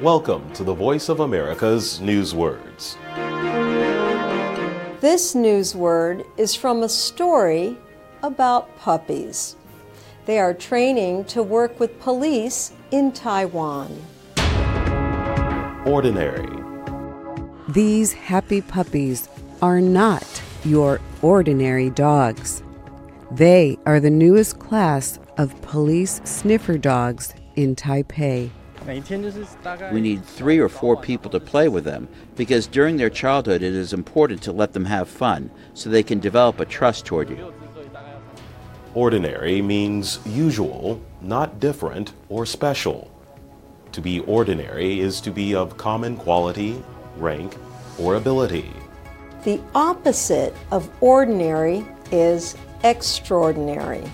Welcome to the Voice of America's Newswords. This newsword is from a story about puppies. They are training to work with police in Taiwan. Ordinary. These happy puppies are not your ordinary dogs. They are the newest class of police sniffer dogs in Taipei. We need 3 or 4 people to play with them because during their childhood it is important to let them have fun so they can develop a trust toward you. Ordinary means usual, not different or special. To be ordinary is to be of common quality, rank, or ability. The opposite of ordinary is extraordinary.